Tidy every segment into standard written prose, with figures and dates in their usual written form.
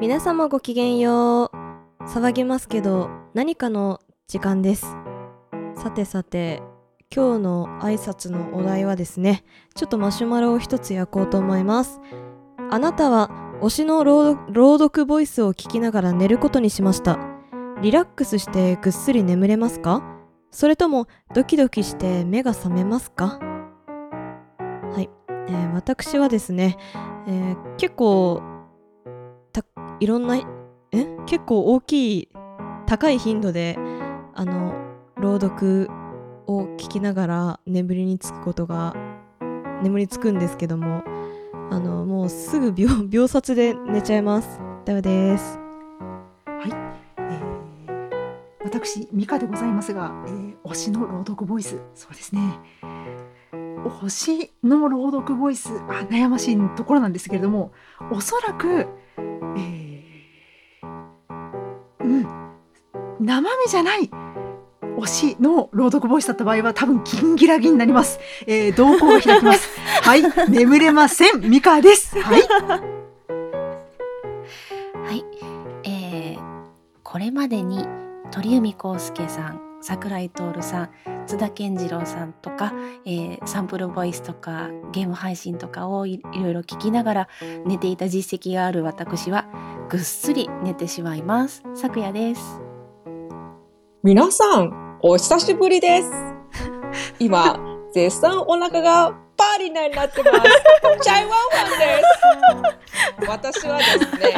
皆様ごきげんよう。騒ぎますけど何かの時間です。さて今日の挨拶のお題はですね、ちょっとマシュマロを一つ焼こうと思います。あなたは推しの朗読ボイスを聞きながら寝ることにしました。リラックスしてぐっすり眠れますか？それともドキドキして目が覚めますか？はい、私はですね、結構大きい高い頻度で朗読を聞きながら眠りにつくんですけども、もうすぐ秒殺で寝ちゃいます。だよです。はい、私ミカでございますが、推しの朗読ボイス、そうですね。推しの朗読ボイス、悩ましいところなんですけれども、おそらく、生身じゃない推しの朗読ボイスだった場合は多分ギンギラギンになります。瞳孔が開きます。はい、眠れません。ミカです。はい。はい、これまでに鳥海浩介さん、桜井徹さん、津田健次郎さんとか、サンプルボイスとかゲーム配信とかをいろいろ聞きながら寝ていた実績がある私はぐっすり寝てしまいます。咲夜です。皆さんお久しぶりです。今絶賛お腹がパーリナになってます。チャイワンワンです。私はですね、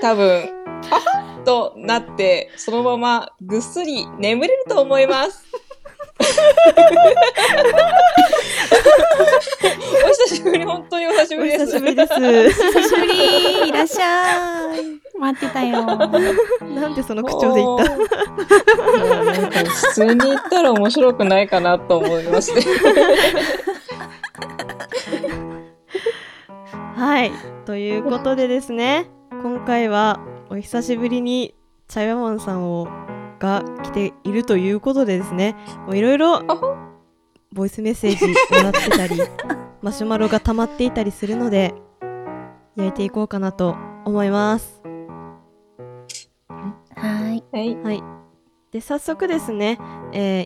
多分パッとなってそのままぐっすり眠れると思います。お久しぶり、本当にお久しぶりです。お久しぶりです。久しぶり、いらっしゃい。待ってたよ。なんでその口調で言った。なんか普通に言ったら面白くないかなと思いまして。はい、ということでですね、今回はお久しぶりにチャイワモンさんが来ているということでですね、いろいろボイスメッセージもらってたりマシュマロが溜まっていたりするので焼いていこうかなと思います。はい、はい、で早速ですね、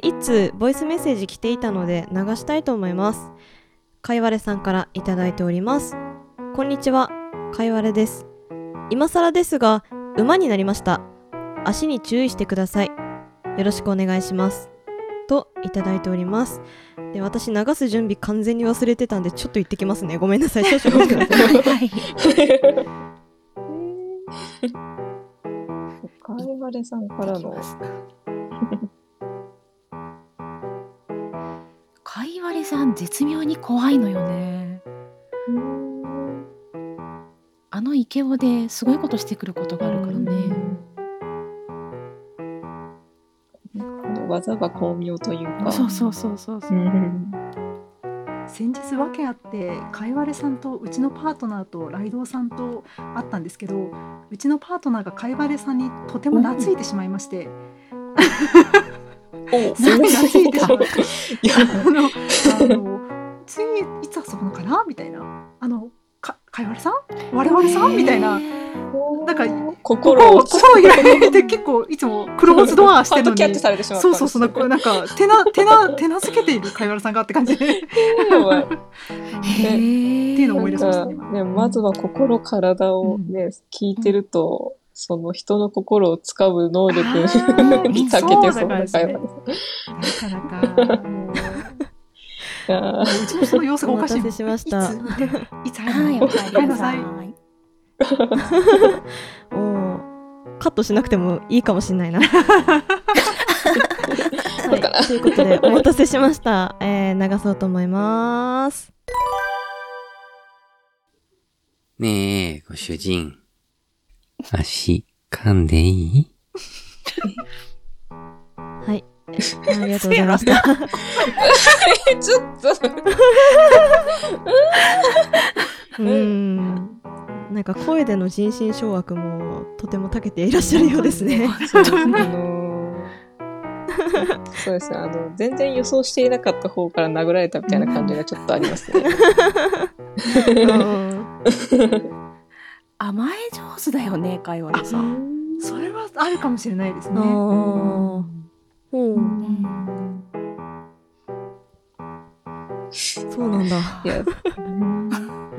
いつボイスメッセージ来ていたので流したいと思います。かいわれさんからいただいております。こんにちは、かいわれです。今更ですが馬になりました。足に注意してください。よろしくお願いしますといただいております。で、私流す準備完全に忘れてたんでちょっと行ってきますね。ごめんなさい、少々お待ちください。かいわれさんからのかいわれさん、絶妙に怖いのよね。あのイケボですごいことしてくることがあるからね。この技が巧妙というか。そう、先日訳あってかいわれさんとうちのパートナーとライドウさんと会ったんですけど、うちのパートナーがかいわれさんにとても懐いてしまいまして、次いつ遊ぶのかなみたいな、かいわれさん我々さんみたいな、なんか心を揺られて結構いつもクローズドアしてるのにキャッチされてしまったんです。そうなんか手なずけているかいわれさんがって感じで、っていうのを思い出しましたね。まずは心体をね、聞いてるとその人の心を掴む能力に長けてそうなかいわれさん。うちの人の様子がおかしい。お待たせしました。いつ入るの？お帰りなさい。カットしなくてもいいかもしれないな。はい、ということでお待たせしました。流そうと思います。ねえご主人、足噛んでいい？はい、ありがとうございました。ちょっとなんか声での人心掌握もとても長けていらっしゃるようですね。そうですね、全然予想していなかった方から殴られたみたいな感じがちょっとありますね。甘え上手だよね、かいわれさん。それはあるかもしれないですね。そうなんだ。い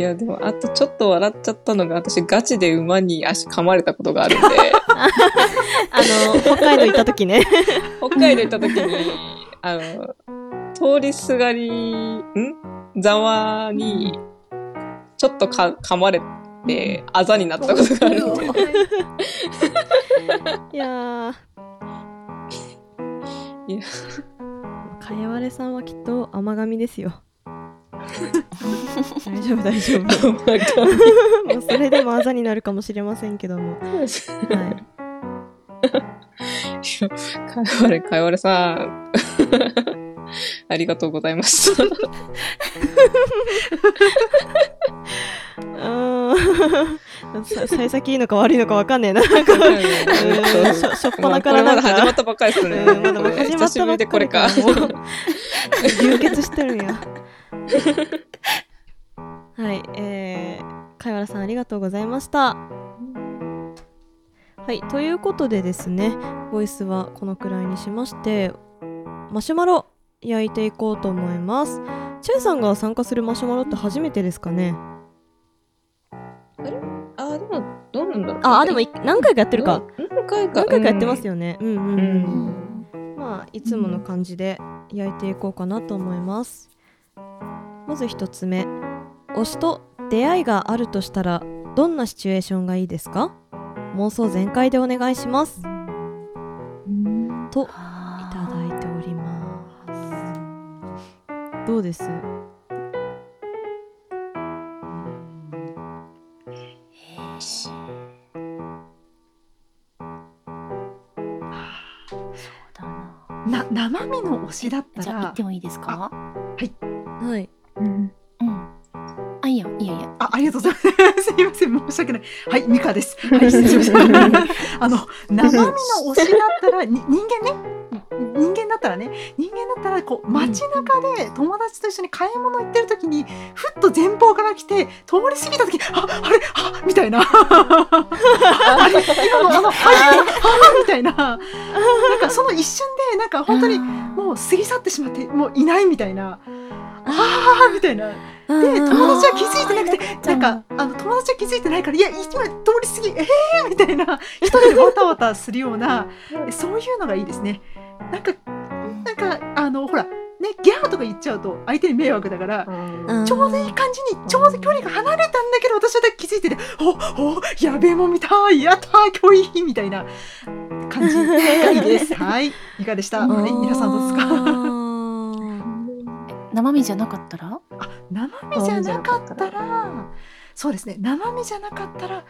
やでもあとちょっと笑っちゃったのが、私ガチで馬に足噛まれたことがあるんで北海道行った時ね通りすがりざまにちょっと噛まれてあざになったことがあるんでいやかいわれさんはきっと甘噛みですよ大丈夫大丈夫もうそれでもあざになるかもしれませんけども、かいわれさんありがとうございました幸先いいのか悪いのか分かんねえなしょっぱなからなんかこれまだ始まったばっかりですね久しぶりでこれか流血してるんやはい、かいわれさんありがとうございました。はい、ということでですね、ボイスはこのくらいにしましてマシュマロ焼いていこうと思います。チェンさんが参加するマシュマロって初めてですかね。でもどうなんだろう。でも何回かやってるか。何回かやってますよね。まあいつもの感じで焼いていこうかなと思います。まず一つ目、推しと出会いがあるとしたらどんなシチュエーションがいいですか？妄想全開でお願いします。といただいております。どうです？生身の推しだったらじゃあ言ってもいいですか？はいはい、いやありがとうございますすいません申し訳ない。はい、ミカです。はい、失礼しました生身の推しだったら人間だったらこう街中で友達と一緒に買い物行ってる時にふっと前方から来て通り過ぎた時にあれみたいなみたいな、なんかその一瞬でなんか本当にもう過ぎ去ってしまってもういないみたいな、みたいな。で友達は気づいてなくて、なんか友達は気づいてないから、いや今通り過ぎみたいな、一人でわたわたするようなそういうのがいいですね。なんかほらね、ギャーとか言っちゃうと相手に迷惑だから、ちょうどいい感じにちょうど距離が離れたんだけど私は気づいてて、おやべえもん見たい、やったー今日いいみたいな感じがいいですはい、いかがでした、皆さんどうですか生身じゃなかったら？生身じゃなかったら、そうですね。生身じゃなかったら、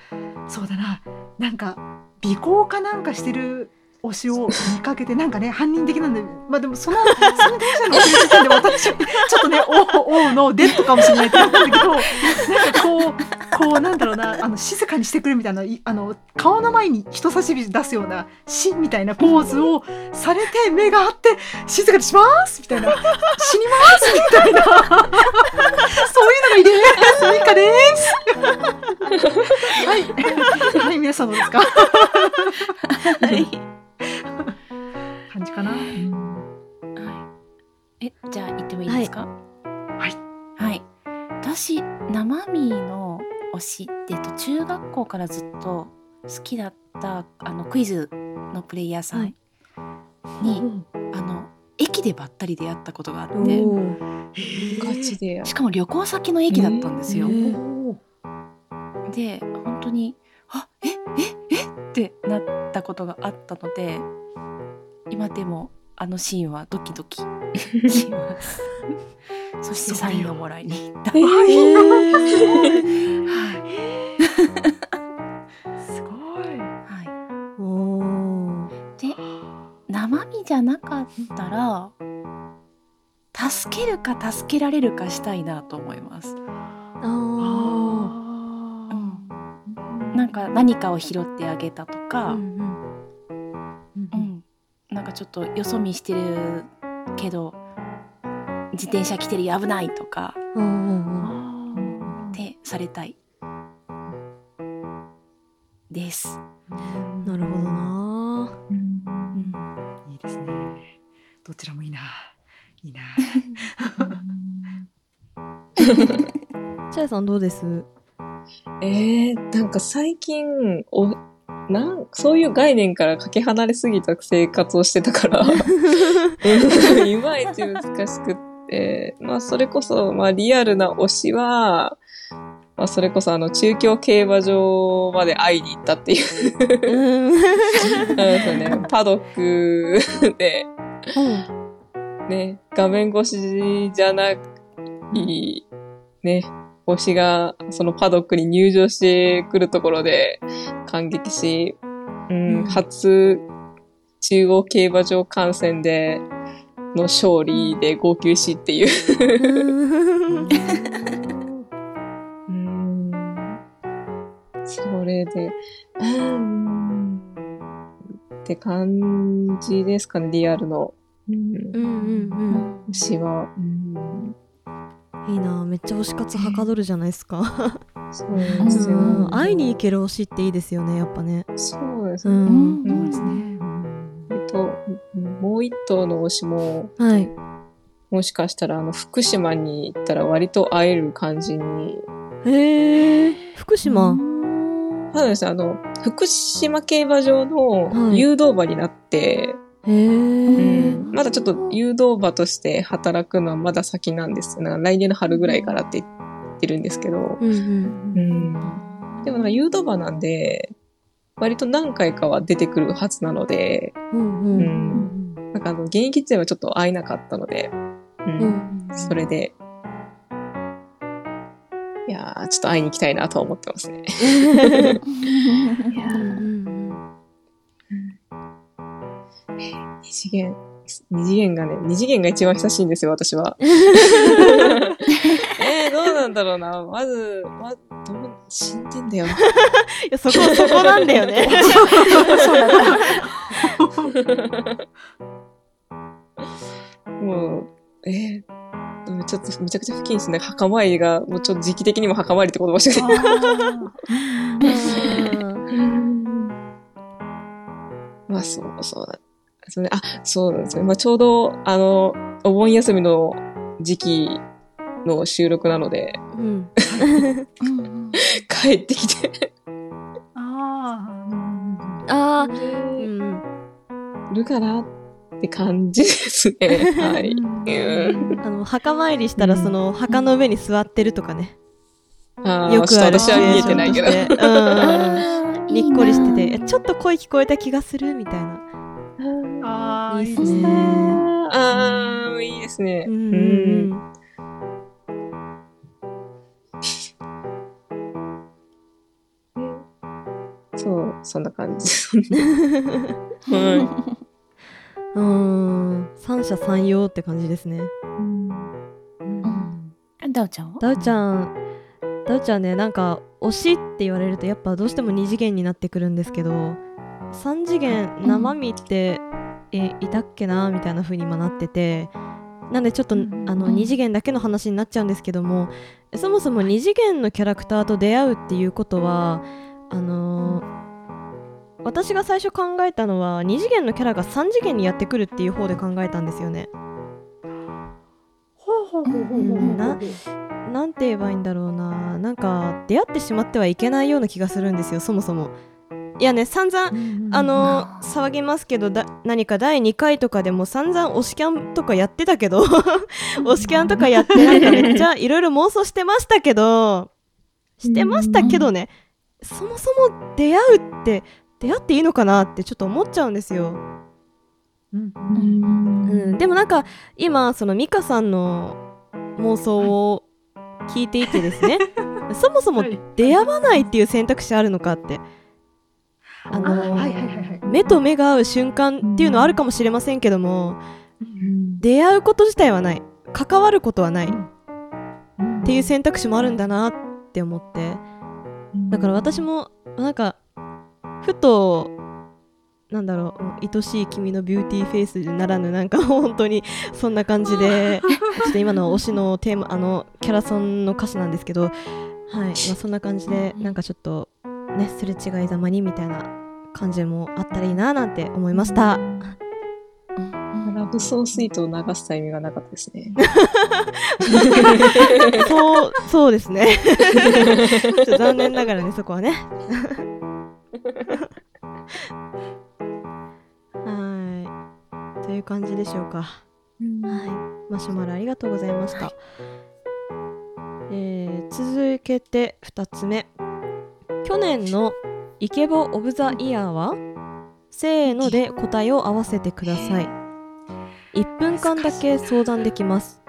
そうだな。なんか尾行かなんかしてる推しを見かけて、なんかね犯人的なんで、まあでもその電車の推しさんで私ちょっとねおうのデッドかもしれないと思ったけど、なんかこうなんだろうな、静かにしてくれみたいな、顔の前に人差し指出すようなシーンみたいなポーズをされて、目が合って静かにしますみたいな、死にますみたいなそういうのがいいですミカですはい、はい、皆さんどうですか感じかな、はい、じゃあ言ってもいいですか？はい、私生身の推しって中学校からずっと好きだったクイズのプレイヤーさんに、駅でばったり出会ったことがあって、しかも旅行先の駅だったんですよ。で本当にえってなったことがあったので、今でもあのシーンはドキドキしますそしてサインをもらいに行ったすごい、はい、で生身じゃなかったら助けるか助けられるかしたいなと思います。なんか何かを拾ってあげたとか、なんかちょっとよそ見してるけど自転車来てるよ危ないとかってされたい。です。なるほどな、うんうん、いいですね。どちらもいいな、いいなちゃいさんどうです？なんか最近そういう概念からかけ離れすぎた生活をしてたからいまいち難しくって、まあ、それこそ、まあ、リアルな推しは、まあ、それこそ中京競馬場まで会いに行ったっていうそうですね、パドックで、うんね、画面越しじゃない、ね、推しがそのパドックに入場してくるところで感激し、うん、初中央競馬場観戦での勝利で号泣しっていうそれでって感じですかね、リアルの、うんうんうんうん、推しは、うんいいな、めっちゃ推し活はかどるじゃないですかそうですよ、うん、会いに行ける推しっていいですよね、やっぱね。そうですね、うんうん、そうですね。もう一頭の推しも、はい、もしかしたら福島に行ったら割と会える感じに。へー、福島、うん、そうですね、福島競馬場の誘導馬になって、はいうん、まだちょっと誘導馬として働くのはまだ先なんですが、来年の春ぐらいからって言ってるんですけど、うんうんうん、でもなんか誘導馬なんで割と何回かは出てくるはずなので、うんうんうん、なんか現役時代はちょっと会えなかったので、うんうん、それでいやーちょっと会いに行きたいなとは思ってますねいや二次元がね、二次元が一番久しいんですよ、私は。どうなんだろうな。まずどう死んでんだよ。いやそこなんだよね。もうちょっとめちゃくちゃ不謹慎な墓参りがもうちょっと時期的にも墓参りって言葉してまあそうだ。あ、そうなんですね。まあ、ちょうど、お盆休みの時期の収録なので、うん、帰ってきて。ああ、うん。いるかなって感じですね。はい。墓参りしたら、墓の上に座ってるとかね。あよくある。私は見えてないけど。にっこりしてて、ちょっと声聞こえた気がするみたいな。あいいですね。ああいいですね。うん。うんそうそんな感じ。はい。三者三様って感じですね。うん。ダウちゃんは？ダウちゃんね、なんか推しって言われるとやっぱどうしても二次元になってくるんですけど。3次元生身って、うん、いたっけなみたいな風に今なってて、なんでちょっと、2次元だけの話になっちゃうんですけども、そもそも2次元のキャラクターと出会うっていうことは私が最初考えたのは2次元のキャラが3次元にやってくるっていう方で考えたんですよね。なんて言えばいいんだろうな、なんか出会ってしまってはいけないような気がするんですよ、そもそも。いやね、散々、騒ぎますけど、何か第2回とかでも散々推しキャンとかやってたけど推しキャンとかやってなんかめっちゃいろいろ妄想してましたけどね、そもそも出会っていいのかなってちょっと思っちゃうんですよ。でもなんか今その美香さんの妄想を聞いていてですね、はい、そもそも出会わないっていう選択肢あるのかって目と目が合う瞬間っていうのはあるかもしれませんけども、うん、出会うこと自体はない、関わることはない、うん、っていう選択肢もあるんだなって思って、だから私もなんかふとなんだろう、愛しい君のビューティーフェイスならぬ、なんか本当にそんな感じでちょっと今の推しのテーマキャラソンの歌詞なんですけど、はい、まあ、そんな感じでなんかちょっとね、すれ違いざまにみたいな感じもあったらいいななんて思いました、うん、ラブソースイートを流した意味がなかったですねそうですねちょっと残念ながらねそこはねはいという感じでしょうか、うん、はい、マシュマロありがとうございました、はい、続けて2つ目、去年のイケボオブザイヤーはせーので答えを合わせてください。1分間だけ相談できます。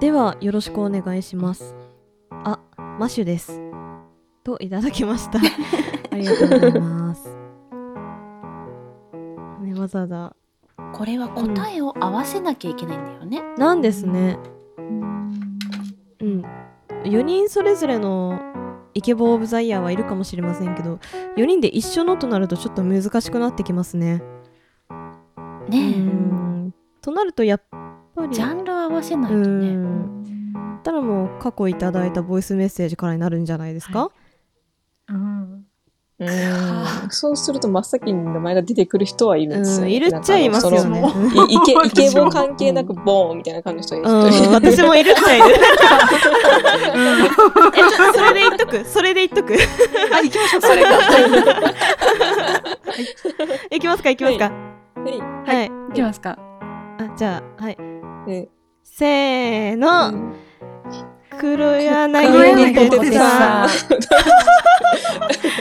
ではよろしくお願いします。あ、マシュですといただきましたありがとうございます、ね、わざわざこれは答えを合わせなきゃいけないんだよね、うん、なんですね、うん、4人それぞれのイケボー・オブ・ザ・イヤーはいるかもしれませんけど、4人で一緒のとなるとちょっと難しくなってきますね。ねえ、うんとなるとやっぱりジャンル合わせないとね、うんただもう過去いただいたボイスメッセージからになるんじゃないですか、はい、うんそうすると真っ先に名前が出てくる人はいるんですよ、ね、いるっちゃいますよねイケボ関係なくボーンみたいな感じの人いる人、うん、私もいるっちゃいるそれで言っとくあ、行きましょうそれが行きますかはい行きますか、あ、じゃあはい、せーの、黒柳ポテト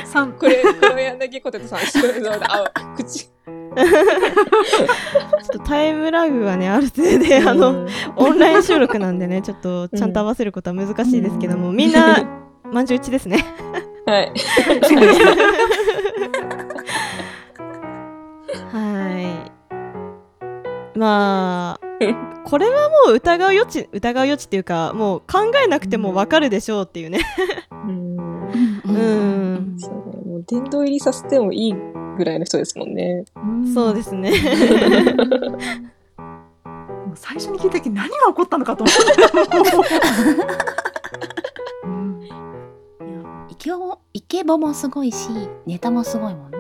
さんこれ黒柳ポテトさん口ちょっとタイムラグがねあるせいでオンライン収録なんでねちょっとちゃんと合わせることは難しいですけども、みんな満場一致ですねはいはいまあこれはもう疑う余地っていうかもう考えなくても分かるでしょうっていうねうんそうもう殿堂入りさせてもいいぐらいの人ですもんね。そうですねもう最初に聞いた時何が起こったのかと思ってイケボもすごいしネタもすごいもんね。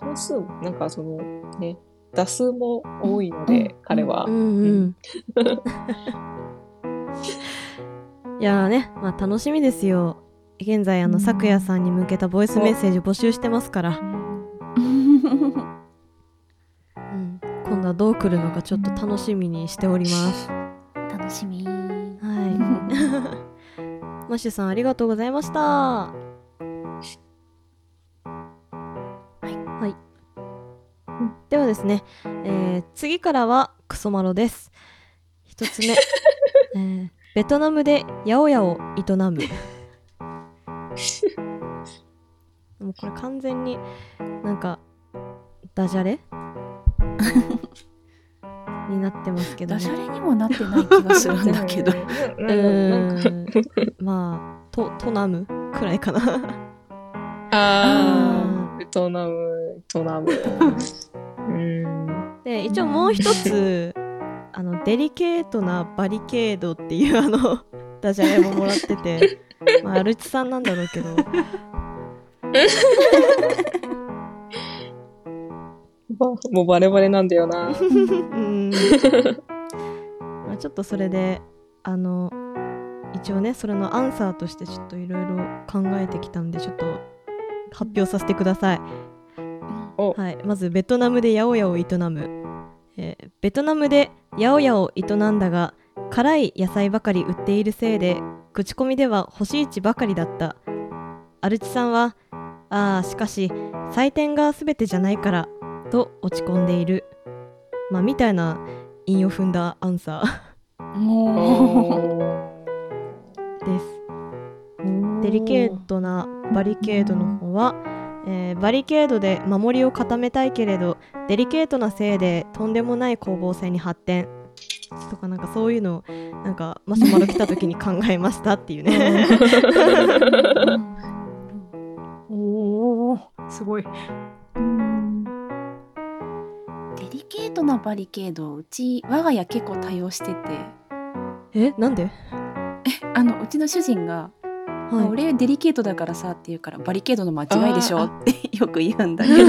本数なんかそのね打数も多いので、うん、彼は、いやーね、まあ、楽しみですよ。現在さくやさんに向けたボイスメッセージ募集してますから、うん、今度はどう来るのかちょっと楽しみにしております。楽しみ、はい、マシュさんありがとうございました。ではですね、次からはクソマロです。1つ目、ベトナムでヤオヤを営むもうこれ完全になんかダジャレになってますけど、ね、ダジャレにもなってない気がするんだけどまあトナムくらいかなベトナムで一応もう一つデリケートなバリケードっていうダジャレももらっててまあアルチさんなんだろうけどもうバレバレなんだよなまあちょっとそれで一応ねそれのアンサーとしてちょっといろいろ考えてきたんでちょっと発表させてください。はい、まずベトナムでヤオヤを営む、ベトナムでヤオヤを営んだが辛い野菜ばかり売っているせいで口コミでは星1ばかりだった。アルチさんはしかし採点が全てじゃないからと落ち込んでいる、まあ、みたいな韻を踏んだアンサーです。デリケートなバリケードの方はバリケードで守りを固めたいけれどデリケートなせいでとんでもない攻防戦に発展とかなんかそういうのをなんかマシュマロ来た時に考えましたっていうねおーすごい。デリケデートなバリケード、うち我が家結構多用してて。なんで？うちの主人が、はい、俺デリケートだからさって言うから、バリケードの間違いでしょってよく言うんだけど。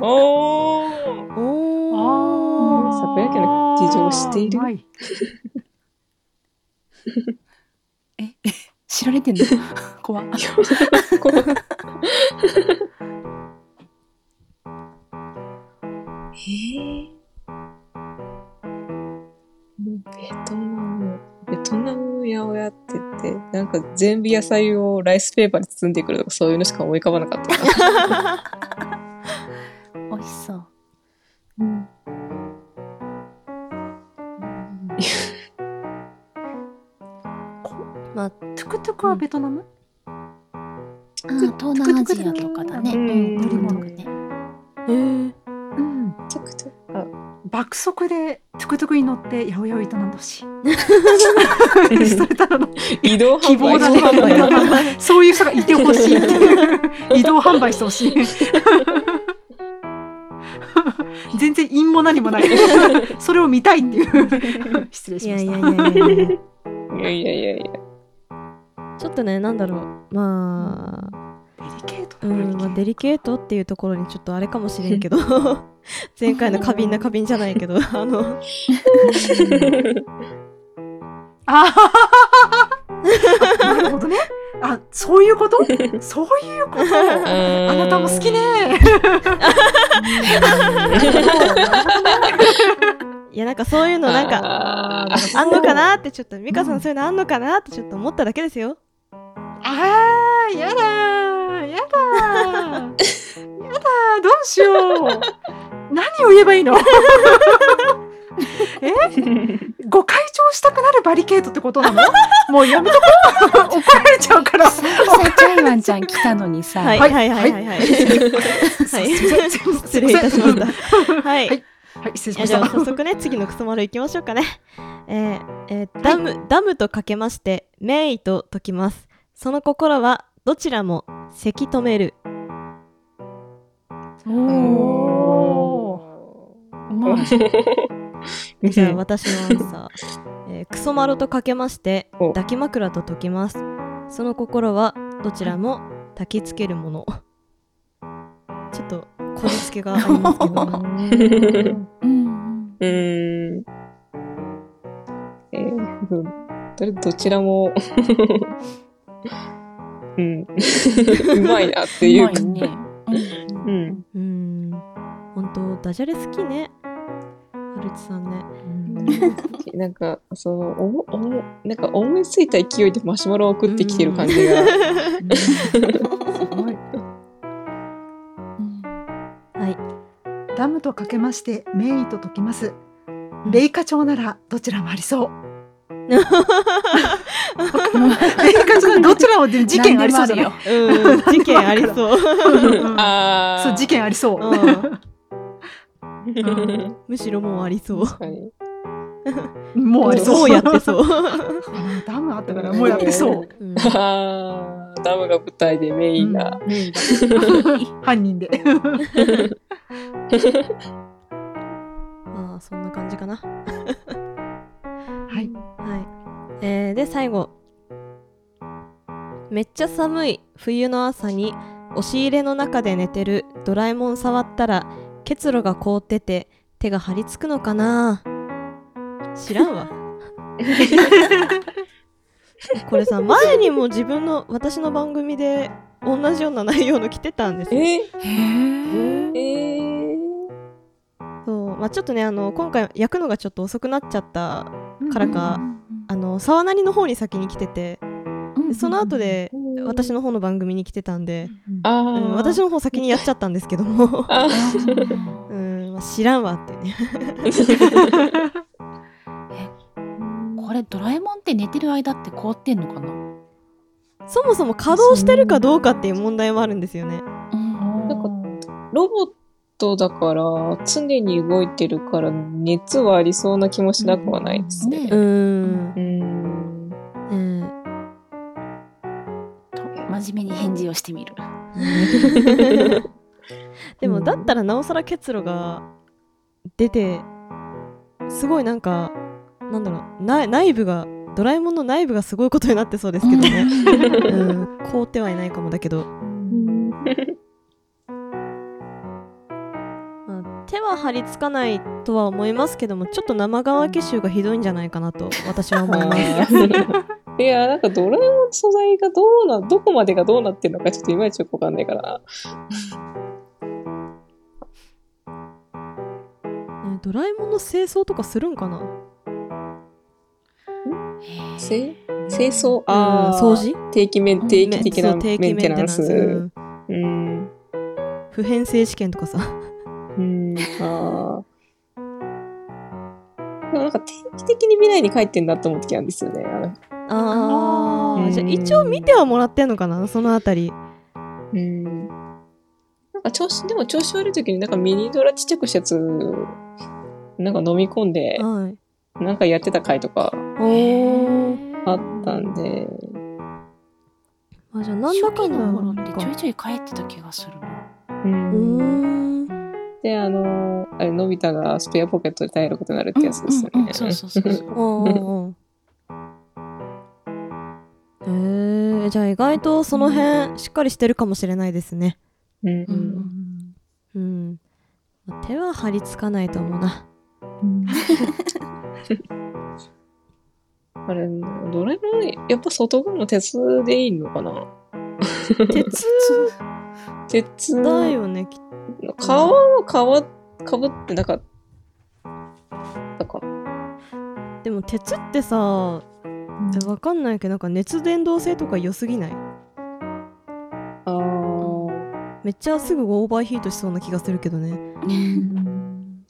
おー、サプライケの事情を知っている。はい、知られてんの？怖っ。怖っ。ベトナムやをやってて、なんか全部野菜をライスペーパーで包んでくるとか、そういうのしか思い浮かばなかった。美味しそう。うん。まあ、トゥクトゥクはベトナム？東南アジアとかだね。爆速でトゥクトゥクに乗ってヤオヤオ営んでほしい。それただの移動販売だね。そういう人がいてほしいっていう移動販売してほしい。全然陰も何もない。それを見たいっていう。失礼しました。いや。ちょっとね、なんだろう、まあデリケートっていうところにちょっとあれかもしれんけど、前回の花瓶じゃないけど、なるほどね。あ、そういうこと？あなたも好きね。いや、なんかそういうのなんかあんのかなって、ちょっと美香さんそういうのあんのかなってちょっと思っただけですよ。あー、やだーどうしよう。何を言えばいいの？誤解調したくなるバリケードってことなの？もうやめとこう。怒られちゃうから。さあ、チャイワンちゃん来たのにさ。はい失礼いたしました。じゃあ早速ね、次のクソ丸いきましょうかね。ダムとかけまして名医と解きます。その心はどちらもせき止める。じゃあ私のアンサー、クソ丸とかけまして抱き枕と解きます。その心はどちらも焚きつけるもの。ちょっとこじつけがありますけど。どちらもうまいなっていうか、ね。本当ダジャレ好きね、はるちさんね。なんかそのなんか思いついた勢いでマシュマロを送ってきてる感じが。ダムとかけまして名医と解きます。米花町ならどちらもありそう。米花町ならどちらも事件ありそうじゃないよ。事件ありそう。そう、事件ありそう。むしろもうありそう。もうありそう。もうやってそう。ダムあったからもうやってそう。ダムが舞台でメインが、犯人で。まあそんな感じかな。はい。で最後、めっちゃ寒い冬の朝に押し入れの中で寝てるドラえもん触ったら結露が凍ってて手が張り付くのかな。知らんわ。これさ、前にも私の番組で同じような内容の来てたんですよ。そう、まあ、ちょっとね、今回焼くのがちょっと遅くなっちゃったからか、沢なりの方に先に来てて、その後で私の方の番組に来てたんで、私の方先にやっちゃったんですけども。まあ、知らんわってね。これドラえもんって寝てる間って凍ってんのかな。そもそも稼働してるかどうかっていう問題もあるんですよね。なんかロボットだから常に動いてるから熱はありそうな気もしなくはないですね。と真面目に返事をしてみる。でもだったらなおさら結露が出て、すごいなんかなんだろう、内部がドラえもんの内部がすごいことになってそうですけどねうん、凍ってはいないかもだけどまあ、手は張り付かないとは思いますけども、ちょっと生乾き臭がひどいんじゃないかなと私は思いますいやなんかドラえもん素材がどこまでがどうなってるのかちょっといまいちよくわかんないからね、ドラえもんの清掃とかするんかな。清掃、掃除、定期的なメンテナンス、うん、普遍性試験とかさ、でもなんか定期的に未来に帰ってんだと思う時あるんですよね。じゃあ一応見てはもらってんのかな、そのあたり。なんかでも調子悪い時になんかミニドラちっちゃくしたやつなんか飲み込んで、なんかやってた回とかあったんで、じゃあ何らかの頃にちょいちょい帰ってた気がするな。であれのび太がスペアポケットで耐えることになるってやつですよね。そうそうそうじゃあ意外とその辺しっかりしてるかもしれないですね。手は張り付かないと思うな、あれどれもやっぱ外側の鉄でいいのかな鉄だよね。皮はかぶってなかったかな。でも鉄ってさ、わかんないけどなんか熱伝導性とか良すぎない？めっちゃすぐオーバーヒートしそうな気がするけどね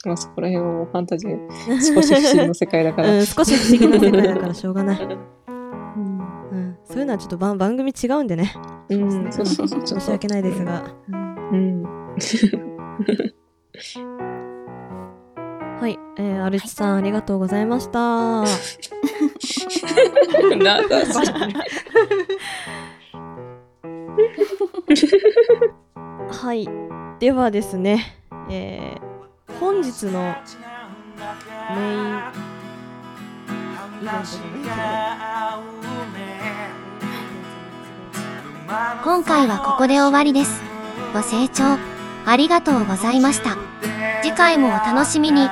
まあそこら辺はもうファンタジー、少し不思議な世界だから、少し不思議な世界だからしょうがないそういうのはちょっと番組違うんでね、そう申し訳ないですが、はい、アルチさん、ありがとうございましたなんだそれはい、ではですね、本日のメインイベントです。今回はここで終わりです。ご清聴ありがとうございました。次回もお楽しみに。